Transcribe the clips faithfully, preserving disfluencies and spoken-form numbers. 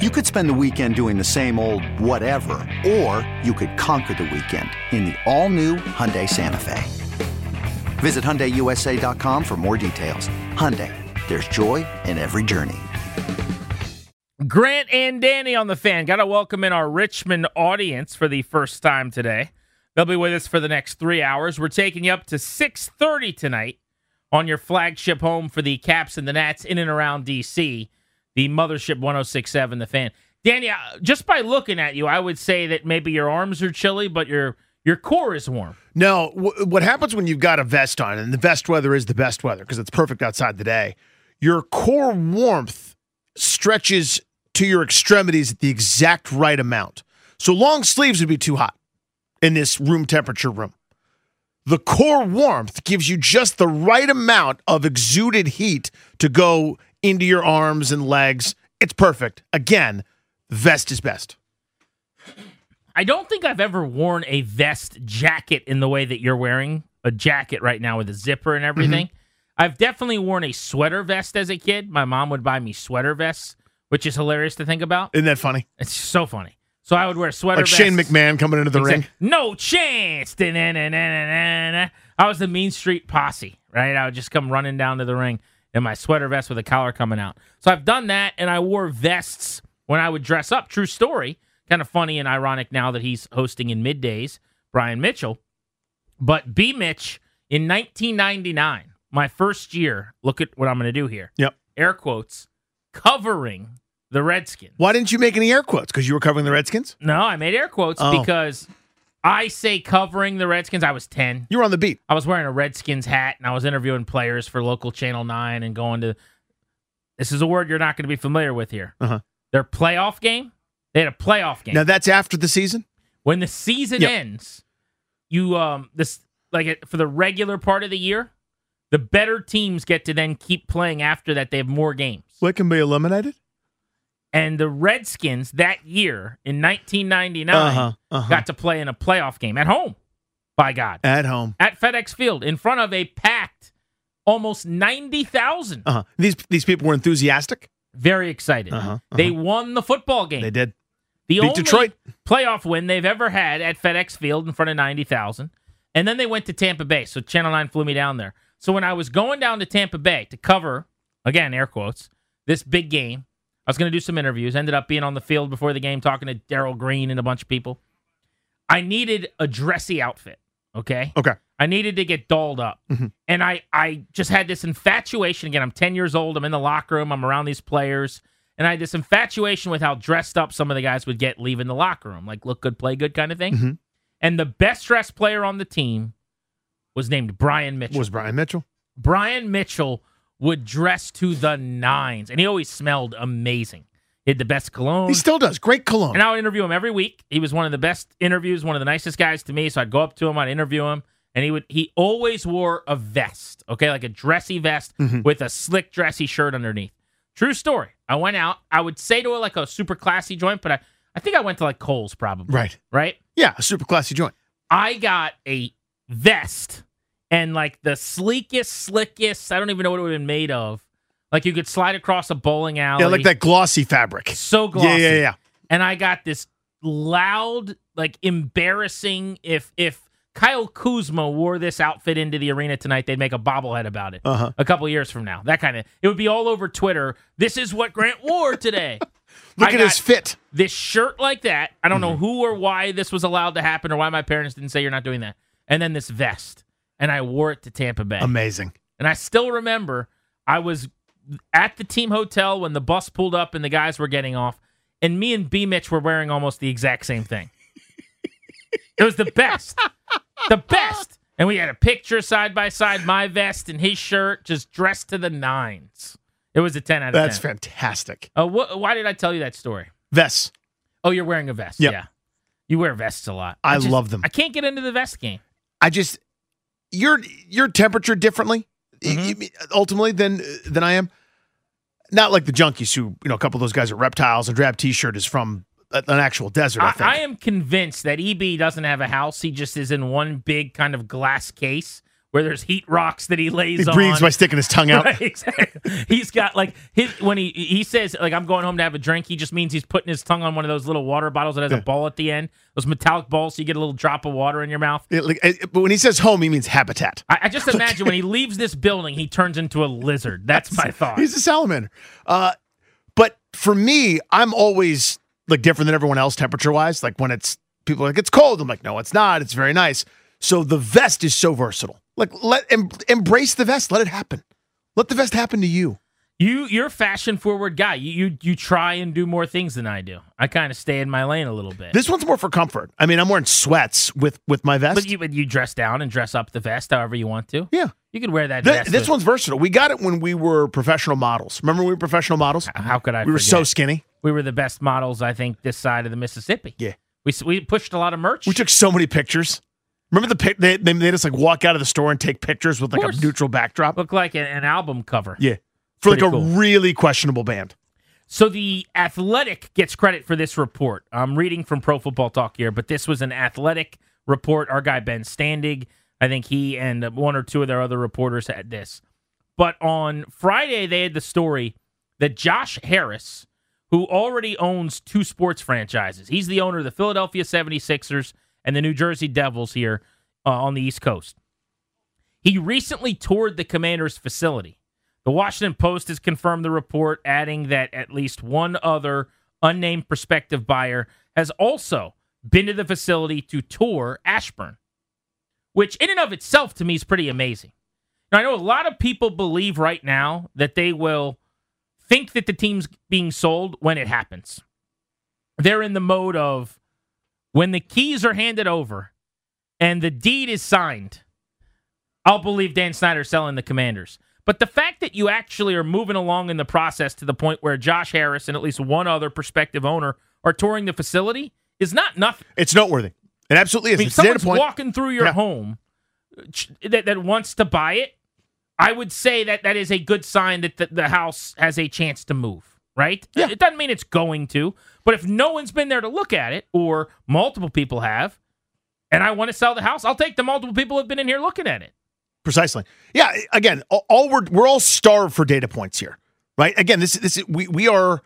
You could spend the weekend doing the same old whatever, or you could conquer the weekend in the all-new Hyundai Santa Fe. Visit Hyundai U S A dot com for more details. Hyundai, there's joy in every journey. Grant and Danny on the Fan. Got to welcome in our Richmond audience for the first time today. They'll be with us for the next three hours. We're taking you up to six thirty tonight on your flagship home for the Caps and the Nats in and around D C, the Mothership one oh six point seven, The Fan. Danny, just by looking at you, I would say that maybe your arms are chilly, but your your core is warm. No, w- what happens when you've got a vest on, and the best weather is the best weather because it's perfect outside today, your core warmth stretches to your extremities at the exact right amount. So long sleeves would be too hot in this room temperature room. The core warmth gives you just the right amount of exuded heat to go into your arms and legs. It's perfect. Again, vest is best. I don't think I've ever worn a vest jacket in the way that you're wearing a jacket right now with a zipper and everything. Mm-hmm. I've definitely worn a sweater vest as a kid. My mom would buy me sweater vests, which is hilarious to think about. Isn't that funny? It's so funny. So I would wear sweater vests. Like Shane McMahon coming into the exactly. ring. No chance. Da-na-na-na-na-na. I was the Mean Street posse, right? I would just come running down to the ring. And my sweater vest with a collar coming out. So I've done that, and I wore vests when I would dress up. True story. Kind of funny and ironic now that he's hosting in middays, Brian Mitchell. But B. Mitch, in nineteen ninety-nine, my first year, look at what I'm going to do here. Yep. Air quotes, covering the Redskins. Why didn't you make any air quotes? Because you were covering the Redskins? No, I made air quotes oh. because I say covering the Redskins. I was ten. You were on the beat. I was wearing a Redskins hat, and I was interviewing players for local Channel nine and going to, this is a word you're not going to be familiar with here. Uh-huh. Their playoff game, they had a playoff game. Now, that's after the season? When the season yep. ends, you um this like for the regular part of the year, the better teams get to then keep playing after that. They have more games. What can be eliminated? And the Redskins that year in nineteen ninety-nine uh-huh, uh-huh. got to play in a playoff game at home, by God. At home. At FedEx Field in front of a packed almost ninety thousand. Uh-huh. These these people were enthusiastic? Very excited. Uh-huh, uh-huh. They won the football game. They did. The Beat only Detroit. Playoff win they've ever had at FedEx Field in front of ninety thousand. And then they went to Tampa Bay, so Channel nine flew me down there. So when I was going down to Tampa Bay to cover, again, air quotes, this big game, I was going to do some interviews. Ended up being on the field before the game talking to Daryl Green and a bunch of people. I needed a dressy outfit, okay? Okay. I needed to get dolled up. Mm-hmm. And I, I just had this infatuation. Again, I'm ten years old. I'm in the locker room. I'm around these players. And I had this infatuation with how dressed up some of the guys would get leaving the locker room. Like, look good, play good kind of thing. Mm-hmm. And the best-dressed player on the team was named Brian Mitchell. Was Brian Mitchell? Brian Mitchell would dress to the nines, and he always smelled amazing. He had the best cologne. He still does. Great cologne. And I would interview him every week. He was one of the best interviews, one of the nicest guys to me, so I'd go up to him, I'd interview him, and he would. He always wore a vest, okay, like a dressy vest mm-hmm. with a slick, dressy shirt underneath. True story. I went out. I would say to a, like a super classy joint, but I, I think I went to like Kohl's probably. Right. Right? Yeah, a super classy joint. I got a vest. And, like, the sleekest, slickest, I don't even know what it would have been made of. Like, you could slide across a bowling alley. Yeah, like that glossy fabric. So glossy. Yeah, yeah, yeah. And I got this loud, like, embarrassing, if if Kyle Kuzma wore this outfit into the arena tonight, they'd make a bobblehead about it uh-huh. a couple years from now. That kind of, it would be all over Twitter. This is what Grant wore today. Look I at his fit. This shirt like that. I don't mm-hmm. know who or why this was allowed to happen or why my parents didn't say you're not doing that. And then this vest. And I wore it to Tampa Bay. Amazing. And I still remember I was at the team hotel when the bus pulled up and the guys were getting off. And me and B. Mitch were wearing almost the exact same thing. It was the best. The best. And we had a picture side by side, my vest and his shirt, just dressed to the nines. It was a ten out of That's ten. That's fantastic. Uh, wh- why did I tell you that story? Vests. Oh, you're wearing a vest. Yep. Yeah. You wear vests a lot. I, I just, love them. I can't get into the vest game. I just, you're, you're temperature differently, mm-hmm. ultimately, than than I am. Not like the junkies who, you know, a couple of those guys are reptiles. A drab T-shirt is from an actual desert, I think. I, I am convinced that E B doesn't have a house. He just is in one big kind of glass case where there's heat rocks that he lays on. He breathes on by sticking his tongue out. Right, exactly. He's got, like, his, when he he says, like, I'm going home to have a drink, he just means he's putting his tongue on one of those little water bottles that has yeah. a ball at the end. Those metallic balls, so you get a little drop of water in your mouth. It, like, it, but when he says home, he means habitat. I, I just imagine when he leaves this building, he turns into a lizard. That's, That's my thought. He's a salamander. Uh, but for me, I'm always, like, different than everyone else temperature-wise. Like, when it's, people are like, it's cold. I'm like, no, it's not. It's very nice. So the vest is so versatile. Like, let em, embrace the vest. Let it happen. Let the vest happen to you. You, you're a fashion-forward guy. You, you, you try and do more things than I do. I kind of stay in my lane a little bit. This one's more for comfort. I mean, I'm wearing sweats with, with my vest. But you, you dress down and dress up the vest however you want to. Yeah. You could wear that the, vest. This with... one's versatile. We got it when we were professional models. Remember when we were professional models? How could I We forget? Were so skinny. We were the best models, I think, this side of the Mississippi. Yeah. We, we pushed a lot of merch. We took so many pictures. Remember the pic? They, they made us like walk out of the store and take pictures with like a neutral backdrop. Look like an, an album cover. Yeah, for Pretty like a cool. really questionable band. So the Athletic gets credit for this report. I'm reading from Pro Football Talk here, but this was an Athletic report. Our guy Ben Standig, I think he and one or two of their other reporters had this. But on Friday, they had the story that Josh Harris, who already owns two sports franchises, he's the owner of the Philadelphia seventy-sixers and the New Jersey Devils here uh, on the East Coast. He recently toured the Commanders' facility. The Washington Post has confirmed the report, adding that at least one other unnamed prospective buyer has also been to the facility to tour Ashburn, which in and of itself to me is pretty amazing. Now, I know a lot of people believe right now that they will think that the team's being sold when it happens. They're in the mode of, when the keys are handed over and the deed is signed, I'll believe Dan Snyder selling the Commanders. But the fact that you actually are moving along in the process to the point where Josh Harris and at least one other prospective owner are touring the facility is not nothing. It's noteworthy. It absolutely is. I mean, it's someone's walking through your yeah. home that, that wants to buy it. I would say that that is a good sign that the, the house has a chance to move. Right? Yeah. It doesn't mean it's going to, but if no one's been there to look at it, or multiple people have, and I want to sell the house, I'll take the multiple people who've been in here looking at it. Precisely. Yeah. Again, all we're we're all starved for data points here, right? Again, this this we we are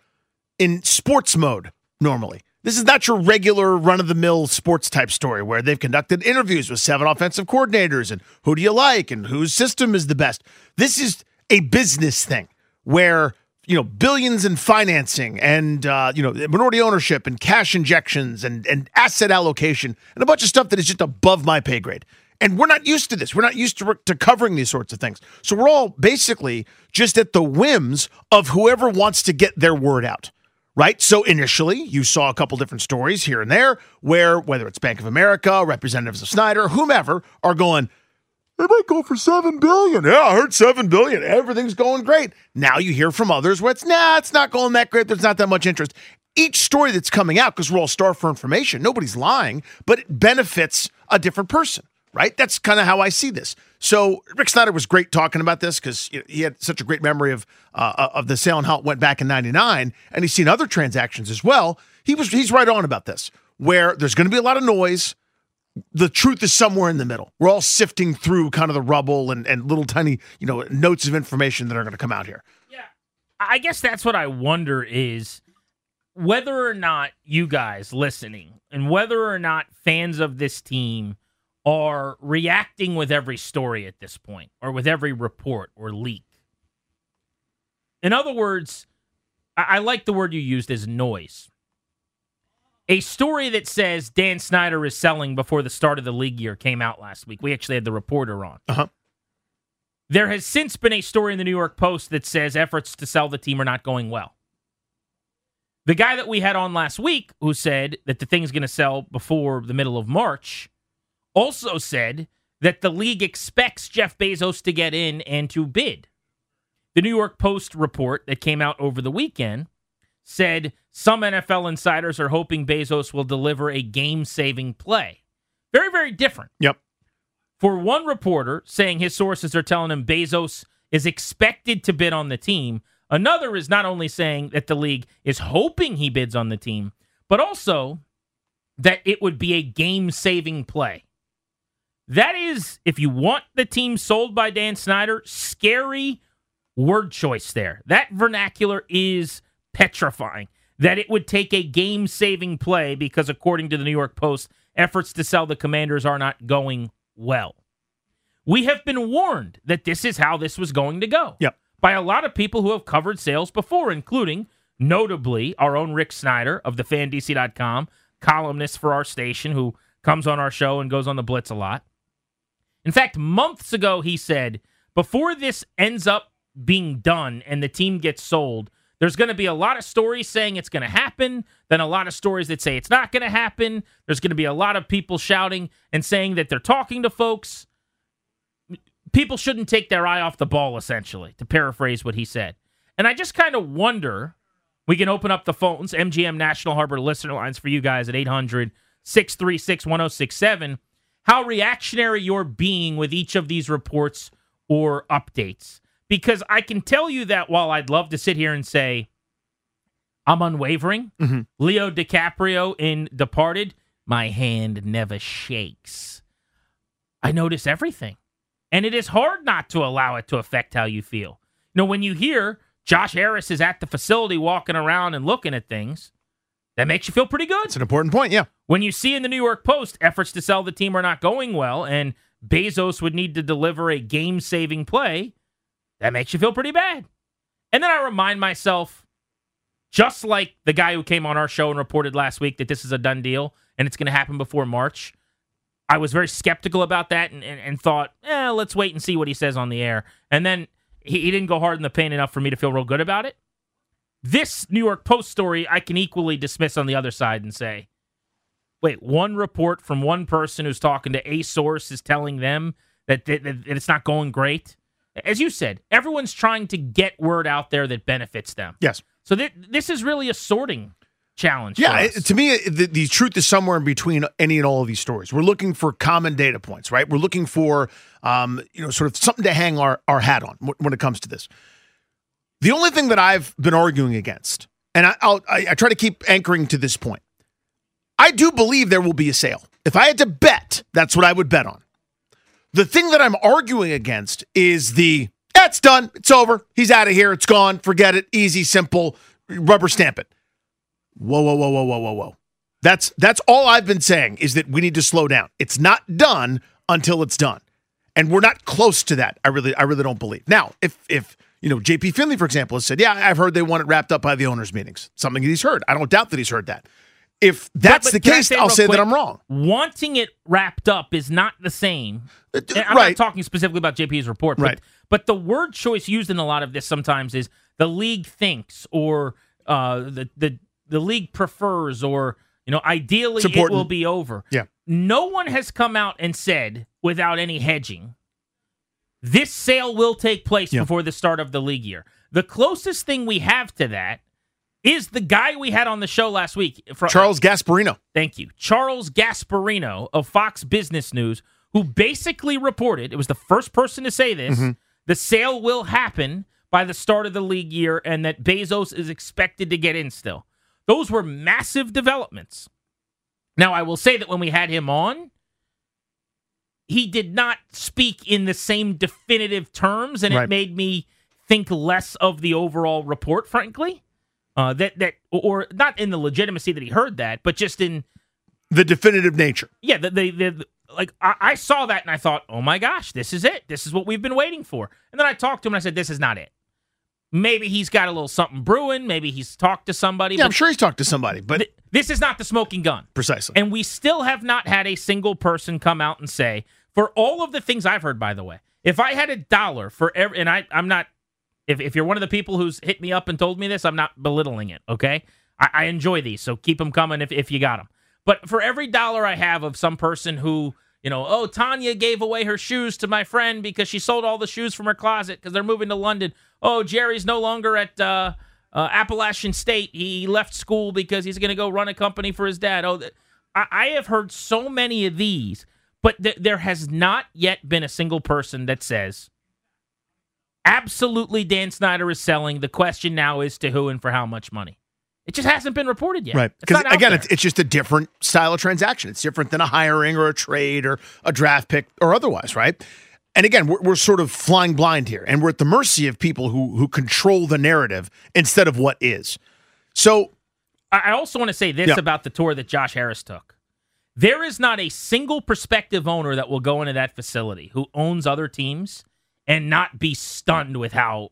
in sports mode normally. This is not your regular run-of-the-mill sports type story where they've conducted interviews with seven offensive coordinators and who do you like and whose system is the best. This is a business thing where, you know, billions in financing and, uh, you know, minority ownership and cash injections and, and asset allocation and a bunch of stuff that is just above my pay grade. And we're not used to this. We're not used to, to covering these sorts of things. So we're all basically just at the whims of whoever wants to get their word out, right? So initially, you saw a couple different stories here and there where, whether it's Bank of America, representatives of Snyder, whomever, are going, they might go for seven billion dollars. Yeah, I heard seven billion dollars. Everything's going great. Now you hear from others where it's, nah, it's not going that great. There's not that much interest. Each story that's coming out, because we're all starved for information, nobody's lying, but it benefits a different person, right? That's kind of how I see this. So Rick Snyder was great talking about this because he had such a great memory of uh, of the sale and how it went back in ninety-nine, and he's seen other transactions as well. He was He's right on about this, where there's going to be a lot of noise. The truth is somewhere in the middle. We're all sifting through kind of the rubble and, and little tiny, you know, notes of information that are going to come out here. Yeah. I guess that's what I wonder is whether or not you guys listening and whether or not fans of this team are reacting with every story at this point or with every report or leak. In other words, I, I like the word you used is noise. A story that says Dan Snyder is selling before the start of the league year came out last week. We actually had the reporter on. Uh-huh. There has since been a story in the New York Post that says efforts to sell the team are not going well. The guy that we had on last week who said that the thing's going to sell before the middle of March also said that the league expects Jeff Bezos to get in and to bid. The New York Post report that came out over the weekend said some N F L insiders are hoping Bezos will deliver a game-saving play. Very, very different. Yep. For one reporter saying his sources are telling him Bezos is expected to bid on the team, another is not only saying that the league is hoping he bids on the team, but also that it would be a game-saving play. That is, if you want the team sold by Dan Snyder, scary word choice there. That vernacular is petrifying, that it would take a game-saving play because, according to the New York Post, efforts to sell the Commanders are not going well. We have been warned that this is how this was going to go. Yep. By a lot of people who have covered sales before, including, notably, our own Rick Snyder of the Fan D C dot com, columnist for our station who comes on our show and goes on the Blitz a lot. In fact, months ago he said, before this ends up being done and the team gets sold, there's going to be a lot of stories saying it's going to happen, then a lot of stories that say it's not going to happen. There's going to be a lot of people shouting and saying that they're talking to folks. People shouldn't take their eye off the ball, essentially, to paraphrase what he said. And I just kind of wonder, we can open up the phones, M G M National Harbor listener lines for you guys at eight hundred, six three six, one oh six seven, how reactionary you're being with each of these reports or updates. Because I can tell you that while I'd love to sit here and say, I'm unwavering, mm-hmm. Leo DiCaprio in Departed, my hand never shakes. I notice everything. And it is hard not to allow it to affect how you feel. You know, when you hear Josh Harris is at the facility walking around and looking at things, that makes you feel pretty good. It's an important point, yeah. When you see in the New York Post, efforts to sell the team are not going well, and Bezos would need to deliver a game-saving play, that makes you feel pretty bad. And then I remind myself, just like the guy who came on our show and reported last week that this is a done deal and it's going to happen before March, I was very skeptical about that and, and, and thought, eh, let's wait and see what he says on the air. And then he, he didn't go hard in the paint enough for me to feel real good about it. This New York Post story I can equally dismiss on the other side and say, wait, one report from one person who's talking to a source is telling them that, that, that it's not going great. As you said, everyone's trying to get word out there that benefits them. Yes. So th- this is really a sorting challenge. Yeah, it, to me, the, the truth is somewhere in between any and all of these stories. We're looking for common data points, right? We're looking for, um, you know, sort of something to hang our, our hat on when it comes to this. The only thing that I've been arguing against, and I, I'll, I, I try to keep anchoring to this point, I do believe there will be a sale. If I had to bet, that's what I would bet on. The thing that I'm arguing against is the, that's done, it's over, he's out of here, it's gone, forget it, easy, simple, rubber stamp it. Whoa, whoa, whoa, whoa, whoa, whoa, whoa. That's, that's all I've been saying is that we need to slow down. It's not done until it's done. And we're not close to that, I really I really don't believe. Now, if, if you know, J P. Finley, for example, has said, yeah, I've heard they want it wrapped up by the owners' meetings. Something that he's heard. I don't doubt that he's heard that. If that's but, but the case, say I'll say quick, that I'm wrong. Wanting it wrapped up is not the same. And I'm right. not talking specifically about J P's report, but, right. but the word choice used in a lot of this sometimes is the league thinks, or uh, the, the the league prefers, or you know, ideally it will be over. Yeah. No one has come out and said, without any hedging, this sale will take place yeah. before the start of the league year. The closest thing we have to that is the guy we had on the show last week. From, Charles Gasparino. Thank you. Charles Gasparino of Fox Business News, who basically reported, it was the first person to say this, mm-hmm. the sale will happen by the start of the league year and that Bezos is expected to get in still. Those were massive developments. Now, I will say that when we had him on, he did not speak in the same definitive terms, and right. it made me think less of the overall report, frankly. Uh, that that or not in the legitimacy that he heard that, but just in the definitive nature. Yeah, the, the, the, like I, I saw that and I thought, oh my gosh, this is it. This is what we've been waiting for. And then I talked to him and I said, this is not it. Maybe he's got a little something brewing. Maybe he's talked to somebody. Yeah, I'm sure he's talked to somebody. But th- this is not the smoking gun. Precisely. And we still have not had a single person come out and say, for all of the things I've heard, by the way, if I had a dollar for every, and I, I'm not, if, if you're one of the people who's hit me up and told me this, I'm not belittling it, okay? I, I enjoy these, so keep them coming if, if you got them. But for every dollar I have of some person who, you know, oh, Tanya gave away her shoes to my friend because she sold all the shoes from her closet because they're moving to London. Oh, Jerry's no longer at uh, uh, Appalachian State. He left school because he's going to go run a company for his dad. Oh, th- I-, I have heard so many of these, but th- there has not yet been a single person that says, absolutely, Dan Snyder is selling. The question now is to who and for how much money. It just hasn't been reported yet. Right. Because, again, it's, it's just a different style of transaction. It's different than a hiring or a trade or a draft pick or otherwise, right? And again, we're, we're sort of flying blind here, and we're at the mercy of people who who control the narrative instead of what is. So, I also want to say this yeah. about the tour that Josh Harris took. There is not a single prospective owner that will go into that facility who owns other teams and not be stunned with how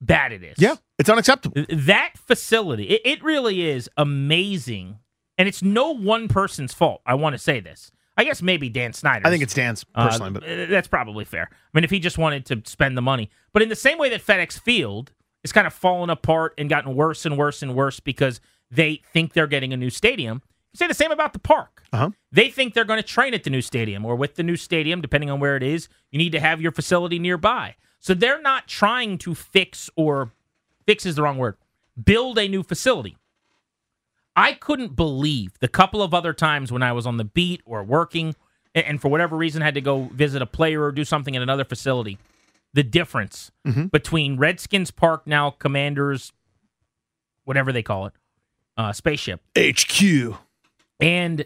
bad it is. Yeah, it's unacceptable. That facility, it, it really is amazing, and it's no one person's fault. I want to say this. I guess maybe Dan Snyder. I think it's Dan's personally, uh, but that's probably fair. I mean, if he just wanted to spend the money. But in the same way that FedEx Field is kind of fallen apart and gotten worse and worse and worse because they think they're getting a new stadium, you say the same about the park. Uh-huh. They think they're going to train at the new stadium or with the new stadium, depending on where it is, you need to have your facility nearby. So they're not trying to fix or, fix is the wrong word, build a new facility. I couldn't believe the couple of other times when I was on the beat or working and for whatever reason had to go visit a player or do something at another facility, the difference mm-hmm. between Redskins Park, now Commanders, whatever they call it, uh, Spaceship. H Q. And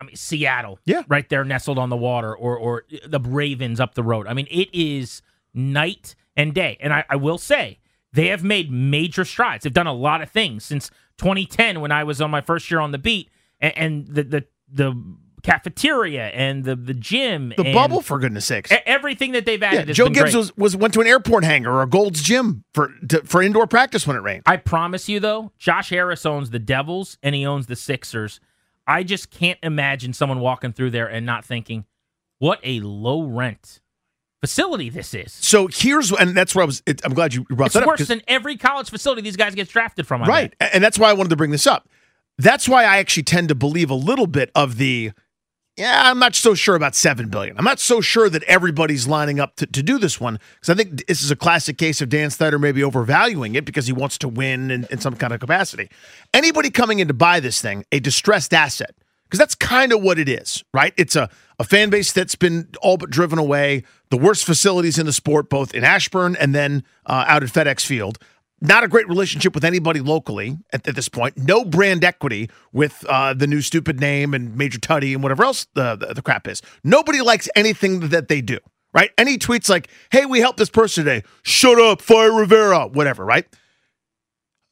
I mean Seattle, yeah, right there nestled on the water, or or the Ravens up the road. I mean, it is night and day. And I, I will say, they have made major strides. They've done a lot of things since twenty ten, when I was on my first year on the beat, and, and the, the the cafeteria and the the gym, the and bubble, for goodness sakes, everything that they've added. Yeah, Joe Gibbs was, was went to an airport hangar or a Gold's Gym for to, for indoor practice when it rained. I promise you, though, Josh Harris owns the Devils and he owns the Sixers. I just can't imagine someone walking through there and not thinking, "What a low rent facility this is." So here's, and that's where I was, it, I'm glad you brought it's that up. It's worse than every college facility these guys get drafted from. I right, bet. And that's why I wanted to bring this up. That's why I actually tend to believe a little bit of the, yeah, I'm not so sure about seven billion dollars. I'm not so sure that everybody's lining up to, to do this one, because I think this is a classic case of Dan Snyder maybe overvaluing it because he wants to win in, in some kind of capacity. Anybody coming in to buy this thing, a distressed asset, because that's kind of what it is, right? It's a, a fan base that's been all but driven away, the worst facilities in the sport, both in Ashburn and then uh, out at FedEx Field. Not a great relationship with anybody locally at, at this point. No brand equity with uh, the new stupid name and Major Tutty and whatever else the, the, the crap is. Nobody likes anything that they do, right? Any tweets like, hey, we helped this person today. Shut up, fire Rivera, whatever, right?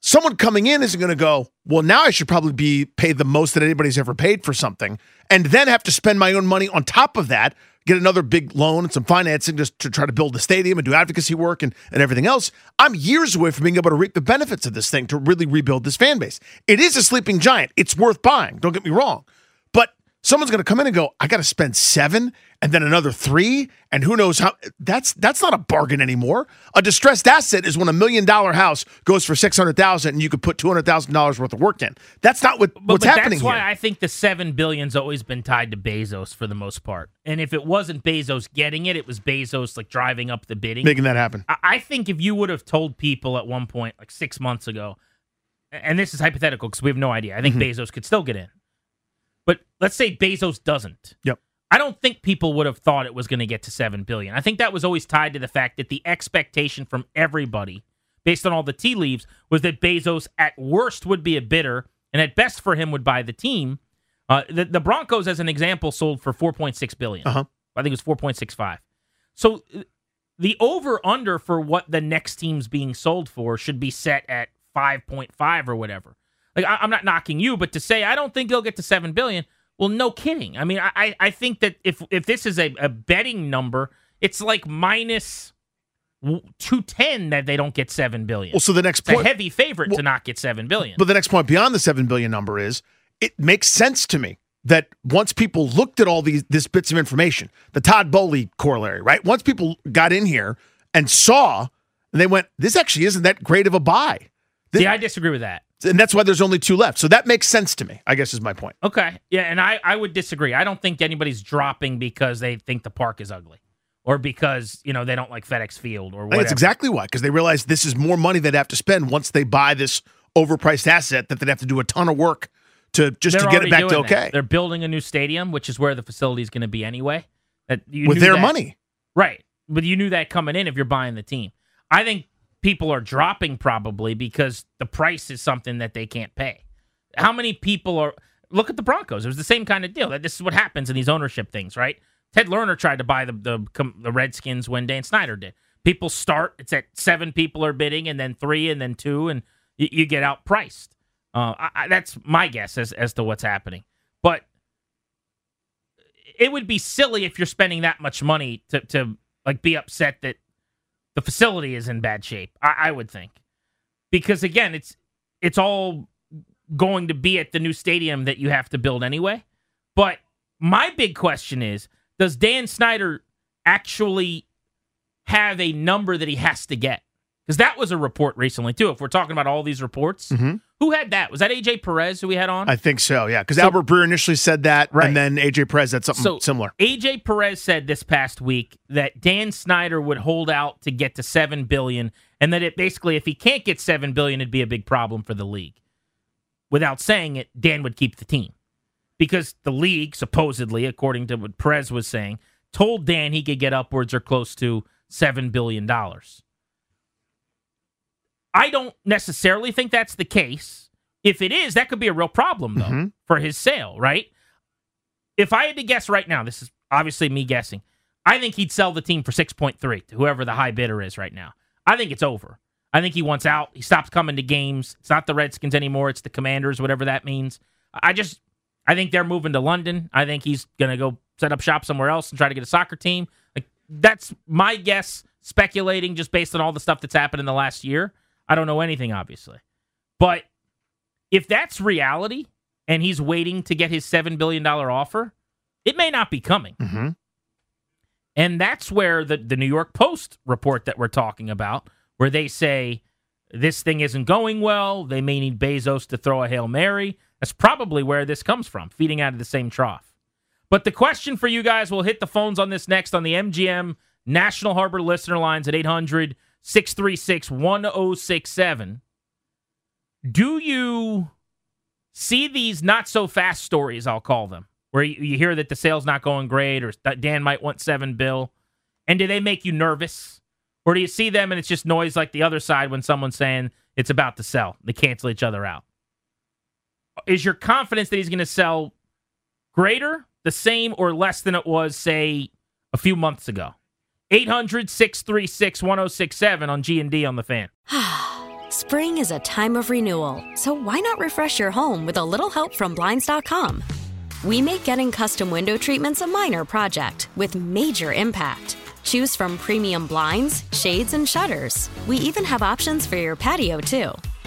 Someone coming in isn't going to go, well, now I should probably be paid the most that anybody's ever paid for something, and then have to spend my own money on top of that, get another big loan and some financing just to try to build the stadium and do advocacy work and, and everything else. I'm years away from being able to reap the benefits of this thing to really rebuild this fan base. It is a sleeping giant. It's worth buying. Don't get me wrong. But someone's going to come in and go, I got to spend seven and then another three, and who knows how. That's that's not a bargain anymore. A distressed asset is when a million-dollar house goes for six hundred thousand dollars and you could put two hundred thousand dollars worth of work in. That's not what, but, what's but happening here. That's why here. I think the seven billion's always been tied to Bezos for the most part. And if it wasn't Bezos getting it, it was Bezos like driving up the bidding. Making that happen. I, I think if you would have told people at one point, like six months ago, and this is hypothetical because we have no idea. I think mm-hmm. Bezos could still get in. But let's say Bezos doesn't. Yep. I don't think people would have thought it was going to get to seven billion dollars. I think that was always tied to the fact that the expectation from everybody, based on all the tea leaves, was that Bezos at worst would be a bidder, and at best for him would buy the team. Uh, the, the Broncos, as an example, sold for four point six billion dollars. Uh-huh. I think it was four point six five. So the over-under for what the next team's being sold for should be set at five point five or whatever. Like, I'm not knocking you, but to say I don't think he'll get to seven billion dollars, well, no kidding. I mean, I, I think that if if this is a, a betting number, it's like minus two ten that they don't get seven billion dollars. Well, so the next it's point, a heavy favorite well, to not get seven billion dollars. But the next point beyond the seven billion dollars number is it makes sense to me that once people looked at all these this bits of information, the Todd Boehly corollary, right? Once people got in here and saw, and they went, this actually isn't that great of a buy. This, See, I disagree with that. And that's why there's only two left. So that makes sense to me, I guess is my point. Okay. Yeah, and I, I would disagree. I don't think anybody's dropping because they think the park is ugly or because, you know, they don't like FedEx Field or whatever. That's exactly why, because they realize this is more money they'd have to spend once they buy this overpriced asset that they'd have to do a ton of work to just They're to get it back to okay. That. They're building a new stadium, which is where the facility is going to be anyway. That you With knew their that, money. Right. But you knew that coming in if you're buying the team. I think people are dropping probably because the price is something that they can't pay. How many people are... Look at the Broncos. It was the same kind of deal. This is what happens in these ownership things, right? Ted Lerner tried to buy the the, the Redskins when Dan Snyder did. People start, it's at seven people are bidding, and then three, and then two, and you, you get outpriced. Uh, I, I, that's my guess as, as to what's happening. But it would be silly if you're spending that much money to, to like be upset that the facility is in bad shape, I, I would think. Because, again, it's it's all going to be at the new stadium that you have to build anyway. But my big question is, does Dan Snyder actually have a number that he has to get? Because that was a report recently, too. If we're talking about all these reports, mm-hmm. who had that? Was that A J. Perez who we had on? I think so, yeah. Because so, Albert Breer initially said that, right. And then A J. Perez had something so, similar. A J. Perez said this past week that Dan Snyder would hold out to get to seven billion dollars, and that it basically, if he can't get seven billion dollars, it'd be a big problem for the league. Without saying it, Dan would keep the team. Because the league, supposedly, according to what Perez was saying, told Dan he could get upwards or close to seven billion dollars. I don't necessarily think that's the case. If it is, that could be a real problem, though, mm-hmm. for his sale, right? If I had to guess right now, this is obviously me guessing, I think he'd sell the team for six point three to whoever the high bidder is right now. I think it's over. I think he wants out. He stops coming to games. It's not the Redskins anymore. It's the Commanders, whatever that means. I just, I think they're moving to London. I think he's going to go set up shop somewhere else and try to get a soccer team. Like, that's my guess, speculating just based on all the stuff that's happened in the last year. I don't know anything, obviously. But if that's reality and he's waiting to get his seven billion dollars offer, it may not be coming. Mm-hmm. And that's where the, the New York Post report that we're talking about, where they say this thing isn't going well, they may need Bezos to throw a Hail Mary. That's probably where this comes from, feeding out of the same trough. But the question for you guys, we'll hit the phones on this next on the M G M National Harbor listener lines at eight hundred six three six, one oh six seven. Do you see these not-so-fast stories, I'll call them, where you hear that the sale's not going great or Dan might want seven bill, and do they make you nervous? Or do you see them and it's just noise like the other side when someone's saying it's about to sell? They cancel each other out. Is your confidence that he's going to sell greater, the same, or less than it was, say, a few months ago? eight hundred, six three six, one oh six seven on G and D on the Fan. Spring is a time of renewal, so why not refresh your home with a little help from Blinds dot com? We make getting custom window treatments a minor project with major impact. Choose from premium blinds, shades, and shutters. We even have options for your patio, too.